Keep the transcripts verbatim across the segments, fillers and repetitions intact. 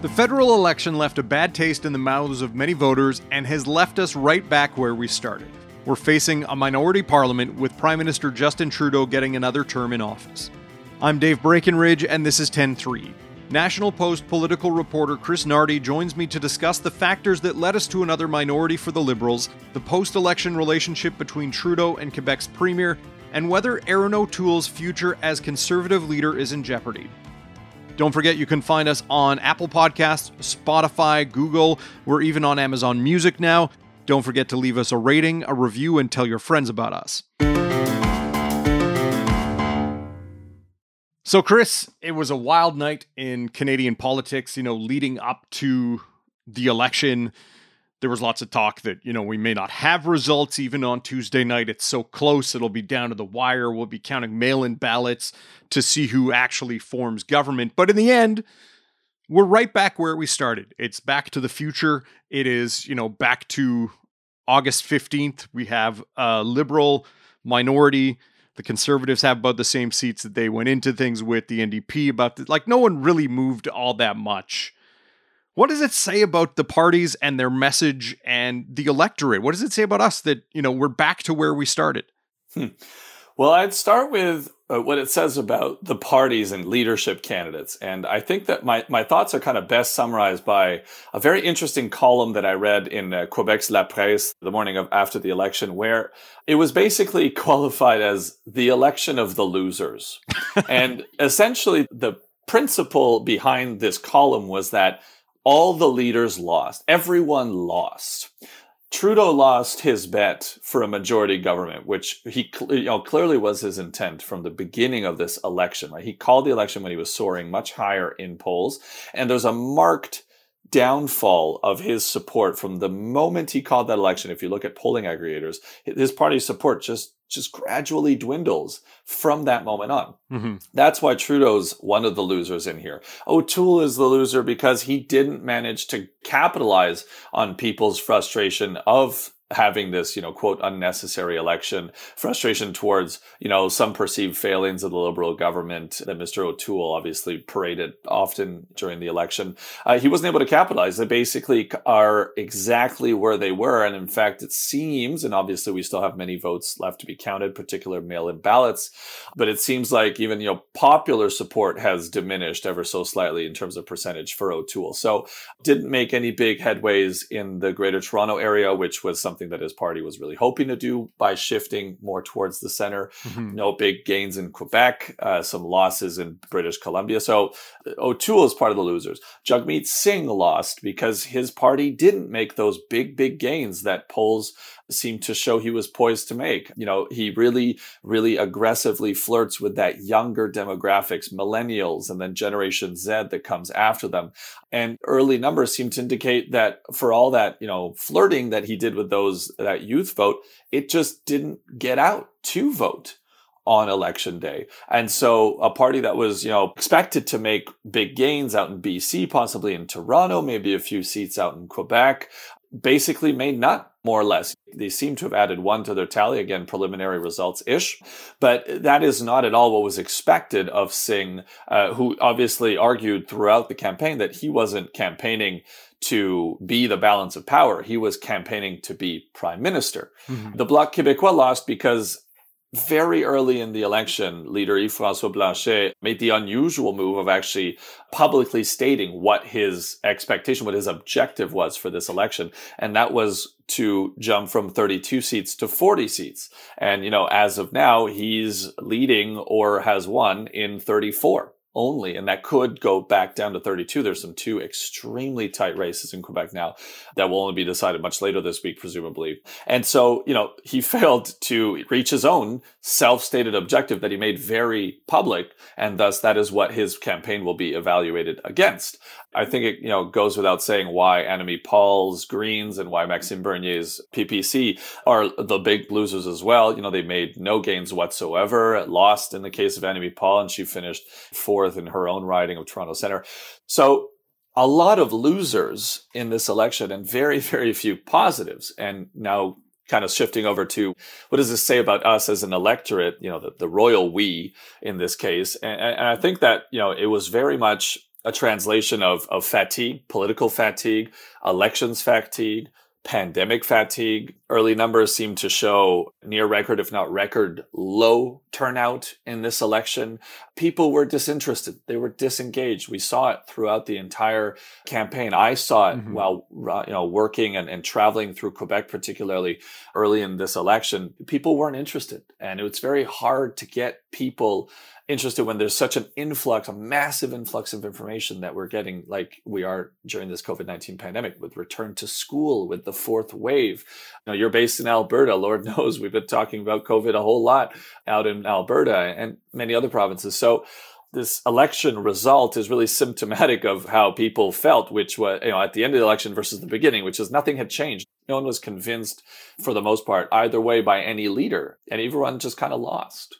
The federal election left a bad taste in the mouths of many voters and has left us right back where we started. We're facing a minority parliament with Prime Minister Justin Trudeau getting another term in office. I'm Dave Breckenridge, and this is ten three. National Post political reporter Chris Nardi joins me to discuss the factors that led us to another minority for the Liberals, the post-election relationship between Trudeau and Quebec's premier, and whether Erin O'Toole's future as Conservative leader is in jeopardy. Don't forget, you can find us on Apple Podcasts, Spotify, Google. We're even on Amazon Music now. Don't forget to leave us a rating, a review, and tell your friends about us. So, Chris, it was a wild night in Canadian politics, you know, leading up to the election. There was lots of talk that, you know, we may not have results even on Tuesday night. It's so close. It'll be down to the wire. We'll be counting mail-in ballots to see who actually forms government. But in the end, we're right back where we started. It's back to the future. It is, you know, back to August fifteenth. We have a Liberal minority. The Conservatives have about the same seats that they went into things with. The N D P, about the, like, no one really moved all that much. What does it say about the parties and their message and the electorate? What does it say about us that, you know, we're back to where we started? Hmm. Well, I'd start with uh, what it says about the parties and leadership candidates. And I think that my, my thoughts are kind of best summarized by a very interesting column that I read in uh, Quebec's La Presse the morning of after the election, where it was basically qualified as the election of the losers. And essentially, the principle behind this column was that all the leaders lost. Everyone lost. Trudeau lost his bet for a majority government, which he you know, clearly was his intent from the beginning of this election. Right? He called the election when he was soaring much higher in polls. And there's a marked downfall of his support from the moment he called that election. If you look at polling aggregators, his party's support just just gradually dwindles from that moment on. Mm-hmm. That's why Trudeau's one of the losers in here. O'Toole is the loser because he didn't manage to capitalize on people's frustration of having this, you know, quote, unnecessary election, frustration towards, you know, some perceived failings of the Liberal government that Mister O'Toole obviously paraded often during the election. Uh, he wasn't able to capitalize. They basically are exactly where they were. And in fact, it seems, and obviously we still have many votes left to be counted, particular mail-in ballots, but it seems like even, you know, popular support has diminished ever so slightly in terms of percentage for O'Toole. So didn't make any big headways in the Greater Toronto Area, which was something that his party was really hoping to do by shifting more towards the center. Mm-hmm. No big gains in Quebec, uh, some losses in British Columbia. So O'Toole is part of the losers. Jagmeet Singh lost because his party didn't make those big, big gains that polls seemed to show he was poised to make. You know, he really, really aggressively flirts with that younger demographics, millennials, and then Generation Z that comes after them. And early numbers seem to indicate that for all that, you know, flirting that he did with those, that youth vote, it just didn't get out to vote on election day. And so a party that was, you know, expected to make big gains out in B C, possibly in Toronto, maybe a few seats out in Quebec, basically made none, more or less. They seem to have added one to their tally, again, preliminary results-ish. But that is not at all what was expected of Singh, uh, who obviously argued throughout the campaign that he wasn't campaigning to be the balance of power. He was campaigning to be prime minister. Mm-hmm. The Bloc Québécois lost because very early in the election, leader Yves-François Blanchet made the unusual move of actually publicly stating what his expectation, what his objective was for this election. And that was to jump from thirty-two seats to forty seats. And, you know, as of now, he's leading or has won in thirty-four. Only, and that could go back down to thirty-two. There's some two extremely tight races in Quebec now that will only be decided much later this week, presumably. And so, you know, he failed to reach his own self-stated objective that he made very public, and thus that is what his campaign will be evaluated against. I think it, you know, goes without saying why Annamie Paul's Greens and why Maxime Bernier's P P C are the big losers as well. You know, they made no gains whatsoever, lost in the case of Annamie Paul, and she finished fourth in her own riding of Toronto Centre. So a lot of losers in this election and very, very few positives. And now kind of shifting over to what does this say about us as an electorate, you know, the, the royal we in this case. And, and I think that, you know, it was very much a translation of, of fatigue, political fatigue, elections fatigue, pandemic fatigue. Early numbers seem to show near record, if not record, low turnout in this election. People were disinterested. They were disengaged. We saw it throughout the entire campaign. I saw it mm-hmm. while you know working and, and traveling through Quebec, particularly early in this election. People weren't interested. And it's very hard to get people interested when there's such an influx, a massive influx of information that we're getting like we are during this COVID nineteen pandemic, with return to school, with the fourth wave. You know, you're based in Alberta. Lord knows we've been talking about COVID a whole lot out in Alberta and many other provinces. So this election result is really symptomatic of how people felt, which was, you know, at the end of the election versus the beginning, which is nothing had changed. No one was convinced for the most part, either way, by any leader, and everyone just kind of lost.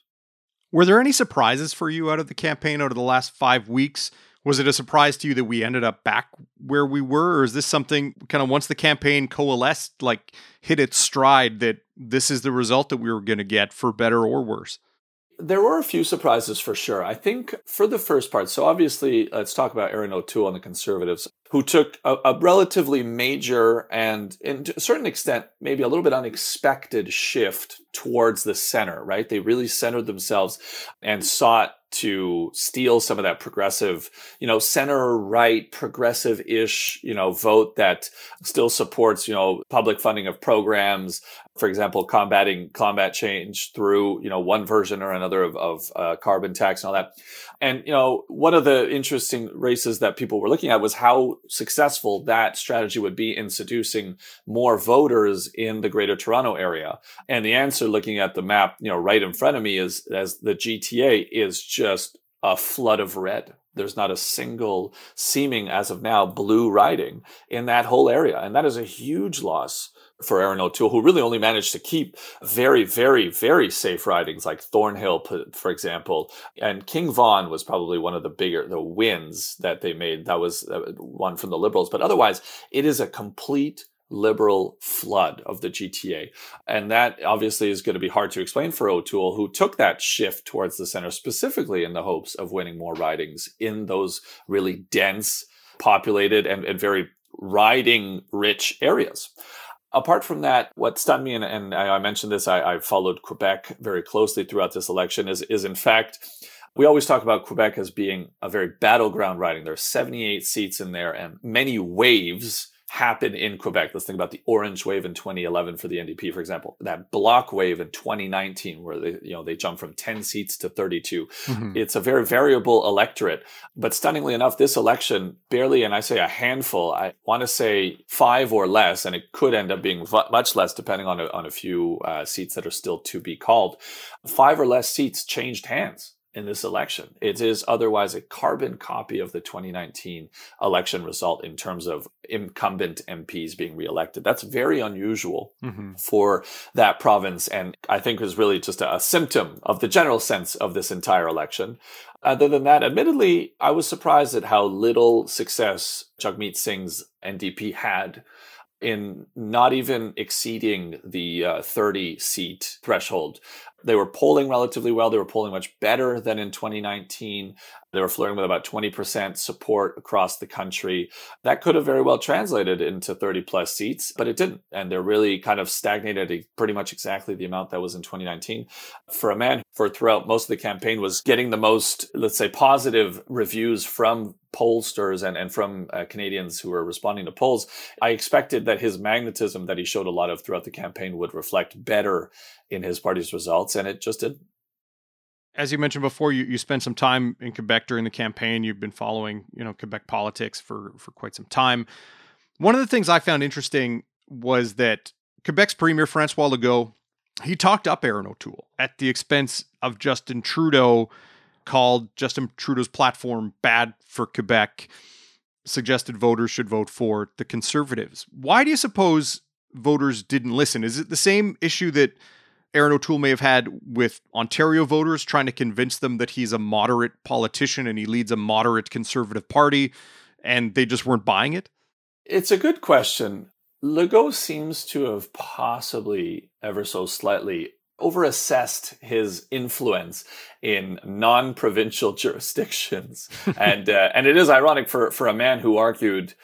Were there any surprises for you out of the campaign over the last five weeks? Was it a surprise to you that we ended up back where we were? Or is this something kind of once the campaign coalesced, like hit its stride, that this is the result that we were going to get for better or worse? There were a few surprises for sure. I think for the first part, so obviously let's talk about Erin O'Toole and the Conservatives, who took a, a relatively major and, and to a certain extent, maybe a little bit unexpected shift towards the center, right? They really centered themselves and sought to steal some of that progressive, you know, center-right, progressive-ish, you know, vote that still supports, you know, public funding of programs, for example, combating climate change through, you know, one version or another of, of uh, carbon tax and all that. And, you know, one of the interesting races that people were looking at was how successful that strategy would be in seducing more voters in the Greater Toronto Area. And the answer, looking at the map, you know, right in front of me is, as the G T A is just a flood of red. There's not a single seeming, as of now, blue riding in that whole area. And that is a huge loss for Erin O'Toole, who really only managed to keep very, very, very safe ridings like Thornhill, for example. And King Vaughan was probably one of the bigger, the wins that they made. That was one from the Liberals. But otherwise, it is a complete Liberal flood of the G T A. And that obviously is going to be hard to explain for O'Toole, who took that shift towards the center specifically in the hopes of winning more ridings in those really dense, populated, and, and very riding-rich areas. Apart from that, what stunned me, and, and I mentioned this, I, I followed Quebec very closely throughout this election, is, is in fact, we always talk about Quebec as being a very battleground riding. There are seventy-eight seats in there and many waves happen in Quebec. Let's think about the orange wave in twenty eleven for the N D P, for example, that bloc wave in twenty nineteen, where they, you know, they jumped from ten seats to thirty-two. Mm-hmm. It's a very variable electorate. But stunningly enough, this election barely, and I say a handful, I want to say five or less, and it could end up being much less depending on a, on a few uh, seats that are still to be called. Five or less seats changed hands in this election. It is otherwise a carbon copy of the twenty nineteen election result in terms of incumbent M Ps being reelected. That's very unusual mm-hmm. for that province, and I think is really just a, a symptom of the general sense of this entire election. Other than that, admittedly, I was surprised at how little success Jagmeet Singh's N D P had in not even exceeding the uh, thirty-seat threshold. They were polling relatively well. They were polling much better than in twenty nineteen. They were flirting with about twenty percent support across the country. That could have very well translated into thirty-plus seats, but it didn't. And they're really kind of stagnated at pretty much exactly the amount that was in twenty nineteen. For a man who throughout most of the campaign was getting the most, let's say, positive reviews from pollsters and, and from uh, Canadians who were responding to polls, I expected that his magnetism that he showed a lot of throughout the campaign would reflect better in his party's results, and it just didn't. As you mentioned before, you, you spent some time in Quebec during the campaign. You've been following, you know, Quebec politics for, for quite some time. One of the things I found interesting was that Quebec's premier, François Legault, he talked up Erin O'Toole at the expense of Justin Trudeau, called Justin Trudeau's platform bad for Quebec, suggested voters should vote for the Conservatives. Why do you suppose voters didn't listen? Is it the same issue that Erin O'Toole may have had with Ontario voters, trying to convince them that he's a moderate politician and he leads a moderate Conservative party, and they just weren't buying it? It's a good question. Legault seems to have possibly ever so slightly overassessed his influence in non-provincial jurisdictions. and uh, and it is ironic for, for a man who argued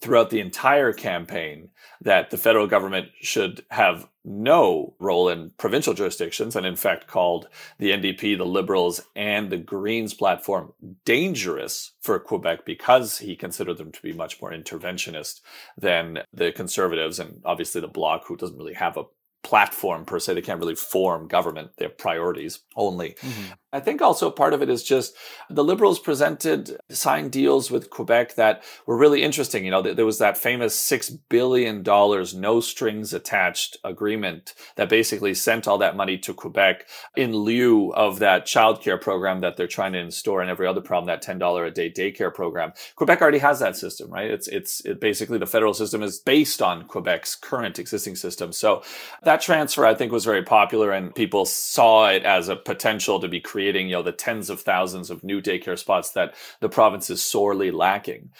throughout the entire campaign that the federal government should have no role in provincial jurisdictions, and in fact called the N D P, the Liberals, and the Greens platform dangerous for Quebec because he considered them to be much more interventionist than the Conservatives and obviously the Bloc, who doesn't really have a platform per se. They can't really form government. They have priorities only. Mm-hmm. I think also part of it is just the Liberals presented signed deals with Quebec that were really interesting. You know, there was that famous six billion dollars no strings attached agreement that basically sent all that money to Quebec in lieu of that childcare program that they're trying to install and every other problem, that ten dollars a day daycare program. Quebec already has that system, right? It's, it's it basically the federal system is based on Quebec's current existing system. So that transfer, I think, was very popular, and people saw it as a potential to be creating, you know, the tens of thousands of new daycare spots that the province is sorely lacking.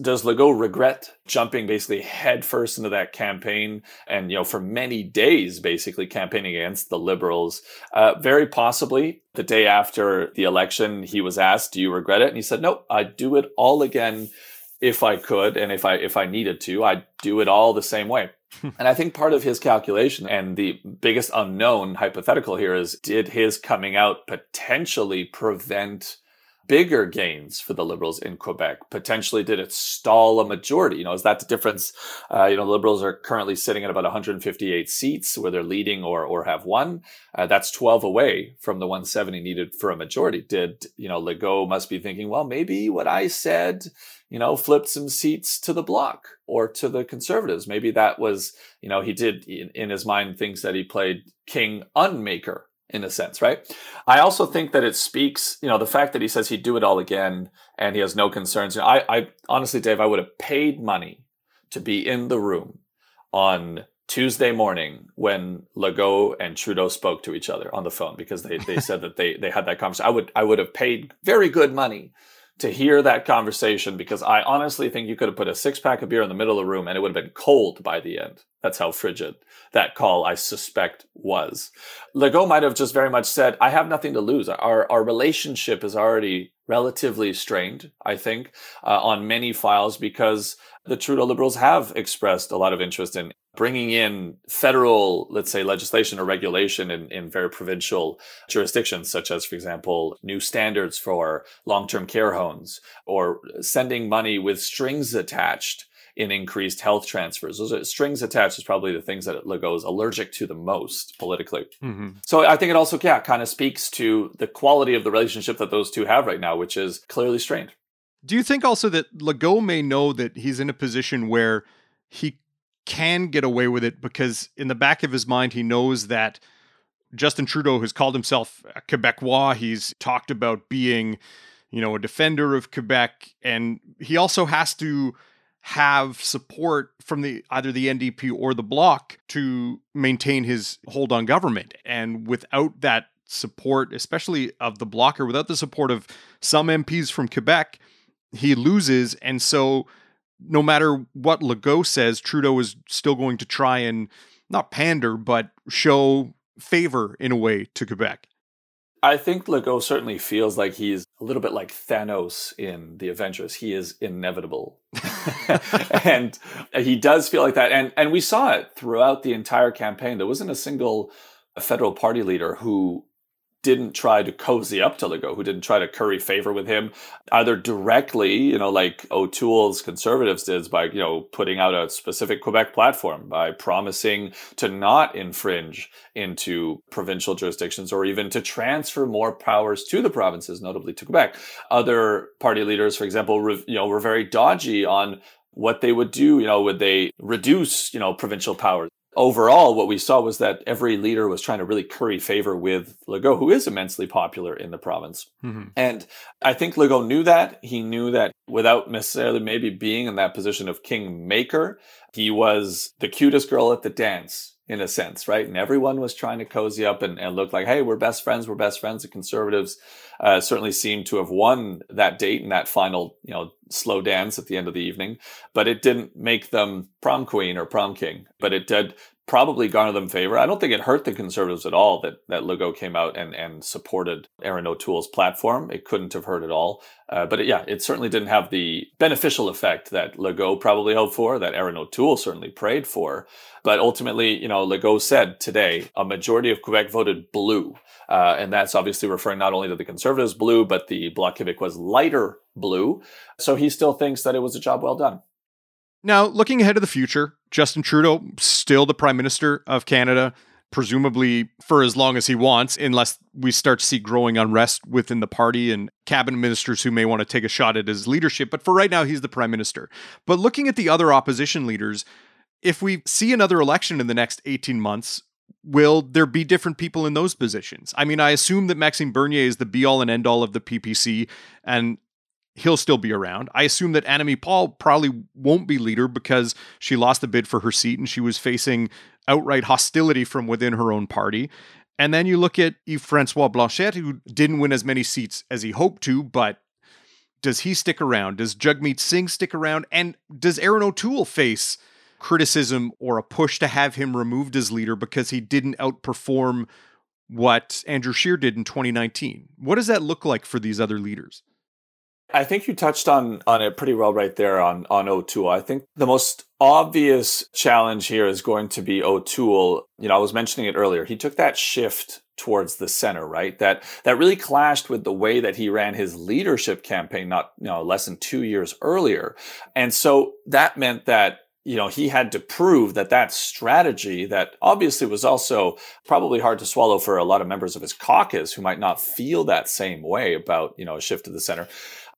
Does Legault regret jumping basically headfirst into that campaign and, you know, for many days basically campaigning against the Liberals? Uh, very possibly. The day after the election, he was asked, "Do you regret it?" And he said, "No, I'd do it all again if I could, and if I if I needed to, I'd do it all the same way." And I think part of his calculation and the biggest unknown hypothetical here is, did his coming out potentially prevent bigger gains for the Liberals in Quebec? Potentially, did it stall a majority? You know, is that the difference? Uh, you know, the Liberals are currently sitting at about one hundred fifty-eight seats where they're leading or or have won. Uh, that's twelve away from the one hundred seventy needed for a majority. Did, you know, Legault must be thinking, well, maybe what I said, you know, flipped some seats to the Bloc or to the Conservatives. Maybe that was, you know, he did in, in his mind things that he played king unmaker, in a sense, right? I also think that it speaks, you know, the fact that he says he'd do it all again and he has no concerns. You know, I, I honestly, Dave, I would have paid money to be in the room on Tuesday morning when Legault and Trudeau spoke to each other on the phone, because they they said that they they had that conversation. I would I would have paid very good money to hear that conversation, because I honestly think you could have put a six-pack of beer in the middle of the room and it would have been cold by the end. That's how frigid that call, I suspect, was. Legault might have just very much said, I have nothing to lose. Our our relationship is already relatively strained, I think, uh, on many files, because the Trudeau Liberals have expressed a lot of interest in bringing in federal, let's say, legislation or regulation in, in very provincial jurisdictions, such as, for example, new standards for long-term care homes, or sending money with strings attached in increased health transfers. Those are, strings attached is probably the things that Legault is allergic to the most politically. Mm-hmm. So I think it also, yeah, kind of speaks to the quality of the relationship that those two have right now, which is clearly strained. Do you think also that Legault may know that he's in a position where he can get away with it because in the back of his mind, he knows that Justin Trudeau has called himself a Quebecois. He's talked about being, you know, a defender of Quebec. And he also has to have support from the either the N D P or the Bloc to maintain his hold on government. And without that support, especially of the Bloc, or without the support of some M Ps from Quebec, he loses. And so no matter what Legault says, Trudeau is still going to try and not pander, but show favor in a way to Quebec. I think Legault certainly feels like he's a little bit like Thanos in the Avengers. He is inevitable. And he does feel like that. And and we saw it throughout the entire campaign. There wasn't a single federal party leader who didn't try to cozy up to Legault, who didn't try to curry favor with him, either directly, you know, like O'Toole's Conservatives did by, you know, putting out a specific Quebec platform, by promising to not infringe into provincial jurisdictions or even to transfer more powers to the provinces, notably to Quebec. Other party leaders, for example, re- you know, were very dodgy on what they would do. You know, would they reduce, you know, provincial powers? Overall, what we saw was that every leader was trying to really curry favor with Legault, who is immensely popular in the province. Mm-hmm. And I think Legault knew that. He knew that without necessarily maybe being in that position of kingmaker, he was the cutest girl at the dance, in a sense, right? And everyone was trying to cozy up and, and look like, hey, we're best friends, we're best friends. The Conservatives uh, certainly seemed to have won that date and that final, you know, slow dance at the end of the evening. But it didn't make them prom queen or prom king, but it did probably garner them favor. I don't think it hurt the Conservatives at all that, that Legault came out and, and supported Erin O'Toole's platform. It couldn't have hurt at all. Uh, but it, yeah, it certainly didn't have the beneficial effect that Legault probably hoped for, that Erin O'Toole certainly prayed for. But ultimately, you know, Legault said today, a majority of Quebec voted blue. Uh, and that's obviously referring not only to the Conservatives' blue, but the Bloc Québécois' lighter blue. So he still thinks that it was a job well done. Now, looking ahead to the future, Justin Trudeau, still the Prime Minister of Canada, presumably for as long as he wants, unless we start to see growing unrest within the party and cabinet ministers who may want to take a shot at his leadership. But for right now, he's the Prime Minister. But looking at the other opposition leaders, if we see another election in the next eighteen months, will there be different people in those positions? I mean, I assume that Maxime Bernier is the be-all and end-all of the P P C, and he'll still be around. I assume that Annamie Paul probably won't be leader because she lost the bid for her seat and she was facing outright hostility from within her own party. And then you look at Yves-François Blanchet, who didn't win as many seats as he hoped to, but does he stick around? Does Jagmeet Singh stick around? And does Erin O'Toole face criticism or a push to have him removed as leader because he didn't outperform what Andrew Scheer did in twenty nineteen? What does that look like for these other leaders? I think you touched on on it pretty well right there on, on O'Toole. I think the most obvious challenge here is going to be O'Toole. You know, I was mentioning it earlier. He took that shift towards the center, right? That that really clashed with the way that he ran his leadership campaign not, you know, less than two years earlier. And so that meant that, you know, he had to prove that that strategy that obviously was also probably hard to swallow for a lot of members of his caucus who might not feel that same way about, you know, a shift to the center.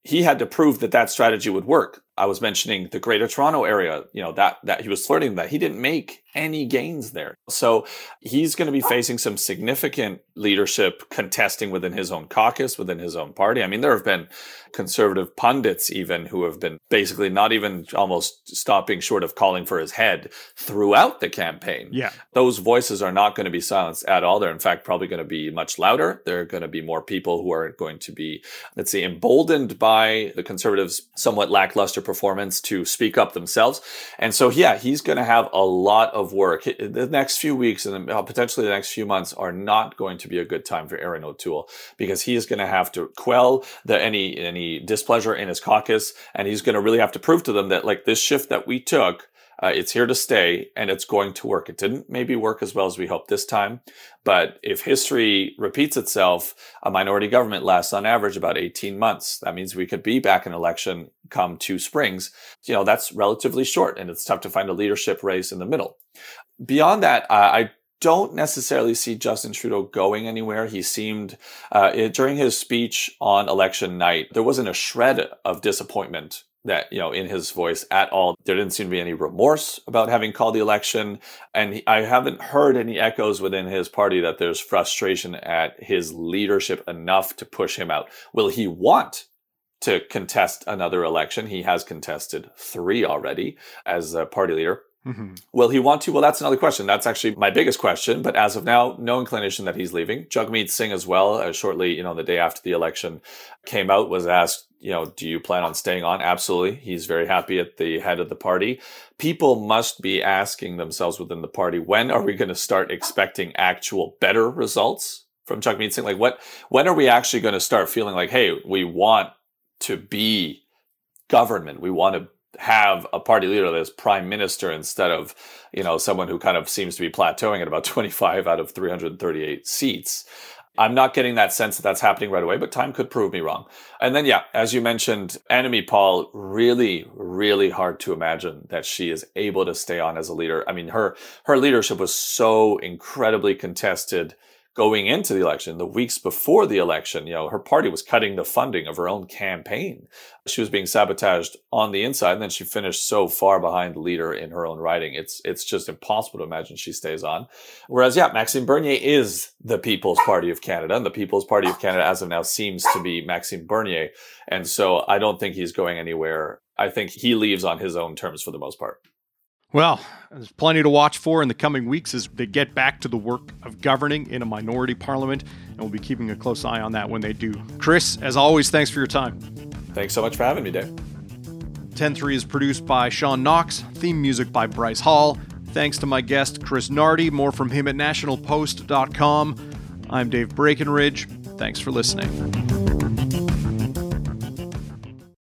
He had to prove that that strategy would work. I was mentioning the Greater Toronto Area, you know, that that he was flirting with that. He didn't make any gains there. So he's going to be facing some significant leadership contesting within his own caucus, within his own party. I mean, there have been conservative pundits even who have been basically not even almost stopping short of calling for his head throughout the campaign. Yeah. Those voices are not going to be silenced at all. They're, in fact, probably going to be much louder. There are going to be more people who are going to be, let's say, emboldened by the Conservatives' somewhat lackluster performance to speak up themselves. And so, yeah, he's going to have a lot of work. The next few weeks and potentially the next few months are not going to be a good time for Erin O'Toole because he is going to have to quell the any any displeasure in his caucus. And he's going to really have to prove to them that, like, this shift that we took, Uh, it's here to stay, and it's going to work. It didn't maybe work as well as we hoped this time, but if history repeats itself, a minority government lasts on average about eighteen months. That means we could be back in election come two springs. You know, that's relatively short, and it's tough to find a leadership race in the middle. Beyond that, uh, I don't necessarily see Justin Trudeau going anywhere. He seemed, uh, it, during his speech on election night, there wasn't a shred of disappointment that, you know, in his voice at all. There didn't seem to be any remorse about having called the election. And he, I haven't heard any echoes within his party that there's frustration at his leadership enough to push him out. Will he want to contest another election? He has contested three already as a party leader. Mm-hmm. Will he want to? Well, that's another question. That's actually my biggest question. But as of now, no inclination that he's leaving. Jagmeet Singh as well, uh, shortly, you know, the day after the election came out, was asked, you know, do you plan on staying on? Absolutely. He's very happy at the head of the party. People must be asking themselves within the party, when are we going to start expecting actual better results from Jagmeet Singh? Like, what, when are we actually going to start feeling like, hey, we want to be government. We want to have a party leader that is prime minister instead of, you know, someone who kind of seems to be plateauing at about twenty-five out of three hundred thirty-eight seats. I'm not getting that sense that that's happening right away, but time could prove me wrong. And then, yeah, as you mentioned, Annamie Paul, really, really hard to imagine that she is able to stay on as a leader. I mean, her her leadership was so incredibly contested going into the election, the weeks before the election. You know, her party was cutting the funding of her own campaign. She was being sabotaged on the inside, and then she finished so far behind the leader in her own riding. It's it's just impossible to imagine she stays on. Whereas, yeah, Maxime Bernier is the People's Party of Canada, and the People's Party of Canada, as of now, seems to be Maxime Bernier. And so I don't think he's going anywhere. I think he leaves on his own terms for the most part. Well, there's plenty to watch for in the coming weeks as they get back to the work of governing in a minority parliament, and we'll be keeping a close eye on that when they do. Chris, as always, thanks for your time. Thanks so much for having me, Dave. ten three is produced by Sean Knox, theme music by Bryce Hall. Thanks to my guest, Chris Nardi. More from him at national post dot com. I'm Dave Breckenridge. Thanks for listening.